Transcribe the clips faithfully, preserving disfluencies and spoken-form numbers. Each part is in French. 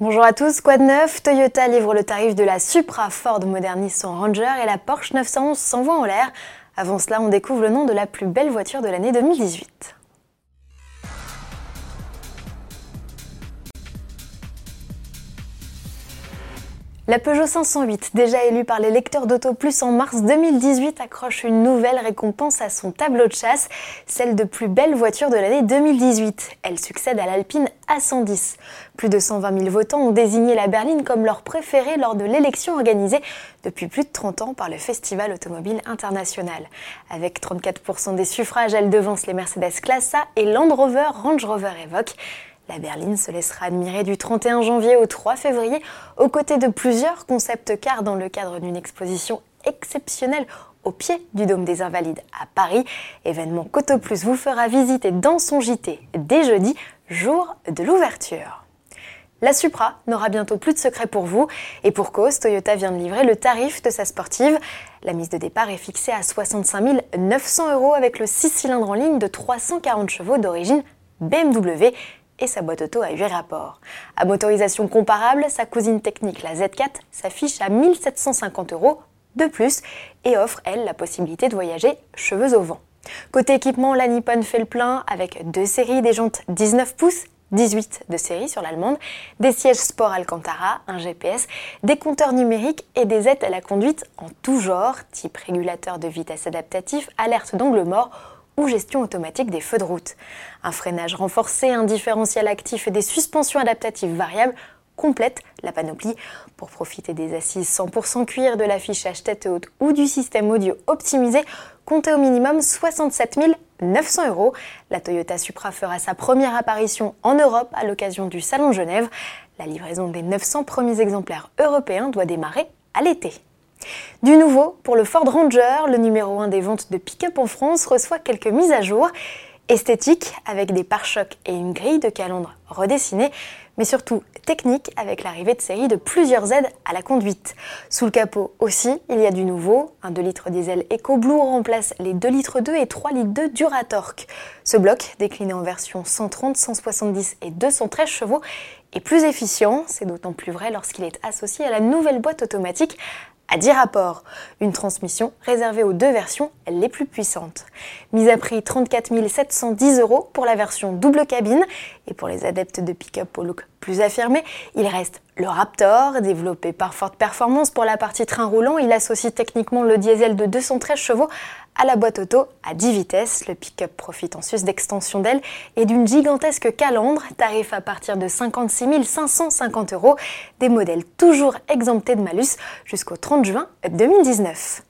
Bonjour à tous, quoi de neuf? Toyota livre le tarif de la Supra, Ford modernise son Ranger et la Porsche neuf cent onze s'envoie en l'air. Avant cela, on découvre le nom de la plus belle voiture de l'année deux mille dix-huit. La Peugeot cinq cent huit, déjà élue par les lecteurs d'Auto Plus en mars deux mille dix-huit, accroche une nouvelle récompense à son tableau de chasse, celle de plus belle voiture de l'année deux mille dix-huit. Elle succède à l'Alpine A cent dix. Plus de cent vingt mille votants ont désigné la berline comme leur préférée lors de l'élection organisée depuis plus de trente ans par le Festival Automobile International. Avec trente-quatre pour cent des suffrages, elle devance les Mercedes Classe A et Land Rover Range Rover Evoque. La berline se laissera admirer du trente et un janvier au trois février, aux côtés de plusieurs concepts cars dans le cadre d'une exposition exceptionnelle au pied du Dôme des Invalides à Paris. Événement qu'Auto Plus vous fera visiter dans son J T dès jeudi, jour de l'ouverture. La Supra n'aura bientôt plus de secret pour vous. Et pour cause, Toyota vient de livrer le tarif de sa sportive. La mise de départ est fixée à soixante-cinq mille neuf cents euros avec le six cylindres en ligne de trois cent quarante chevaux d'origine B M W. Et sa boîte auto à huit rapports. À motorisation comparable, sa cousine technique, la Z quatre, s'affiche à mille sept cent cinquante euros de plus et offre, elle, la possibilité de voyager cheveux au vent. Côté équipement, la Nippon fait le plein avec deux séries, des jantes dix-neuf pouces, dix-huit de série sur l'allemande, des sièges sport Alcantara, un G P S, des compteurs numériques et des aides à la conduite en tout genre, type régulateur de vitesse adaptatif, alerte d'angle mort, ou gestion automatique des feux de route. Un freinage renforcé, un différentiel actif et des suspensions adaptatives variables complètent la panoplie. Pour profiter des assises cent pour cent cuir, de l'affichage tête haute ou du système audio optimisé, comptez au minimum soixante-sept mille neuf cents euros. La Toyota Supra fera sa première apparition en Europe à l'occasion du Salon de Genève. La livraison des neuf cents premiers exemplaires européens doit démarrer à l'été. Du nouveau, pour le Ford Ranger, le numéro un des ventes de pick-up en France reçoit quelques mises à jour. Esthétique, avec des pare-chocs et une grille de calandre redessinée, mais surtout technique, avec l'arrivée de série de plusieurs aides à la conduite. Sous le capot aussi, il y a du nouveau. Un deux litres diesel EcoBlue remplace les deux litres deux et trois litres deux Duratorque. Ce bloc, décliné en version cent trente, cent soixante-dix et deux cent treize chevaux, est plus efficient. C'est d'autant plus vrai lorsqu'il est associé à la nouvelle boîte automatique à dix rapports, une transmission réservée aux deux versions les plus puissantes. Mise à prix trente-quatre mille sept cent dix euros pour la version double cabine. Et pour les adeptes de pick-up au look plus affirmé, il reste le Raptor, développé par Ford Performance pour la partie train roulant. Il associe techniquement le diesel de deux cent treize chevaux à la boîte auto à dix vitesses. Le pick-up profite en sus d'extensions d'ailes et d'une gigantesque calandre, tarif à partir de cinquante-six mille cinq cent cinquante euros, des modèles toujours exemptés de malus jusqu'au trente juin deux mille dix-neuf.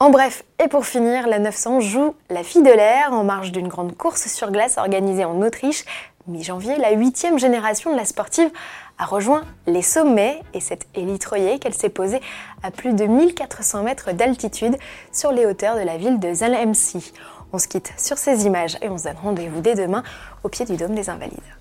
En bref, et pour finir, la neuf cent onze joue la fille de l'air en marge d'une grande course sur glace organisée en Autriche. Mi-janvier, la huitième génération de la sportive a rejoint les sommets et cette élitreuillée qu'elle s'est posée à plus de mille quatre cents mètres d'altitude sur les hauteurs de la ville de Zalemsi. On se quitte sur ces images et on se donne rendez-vous dès demain au pied du Dôme des Invalides.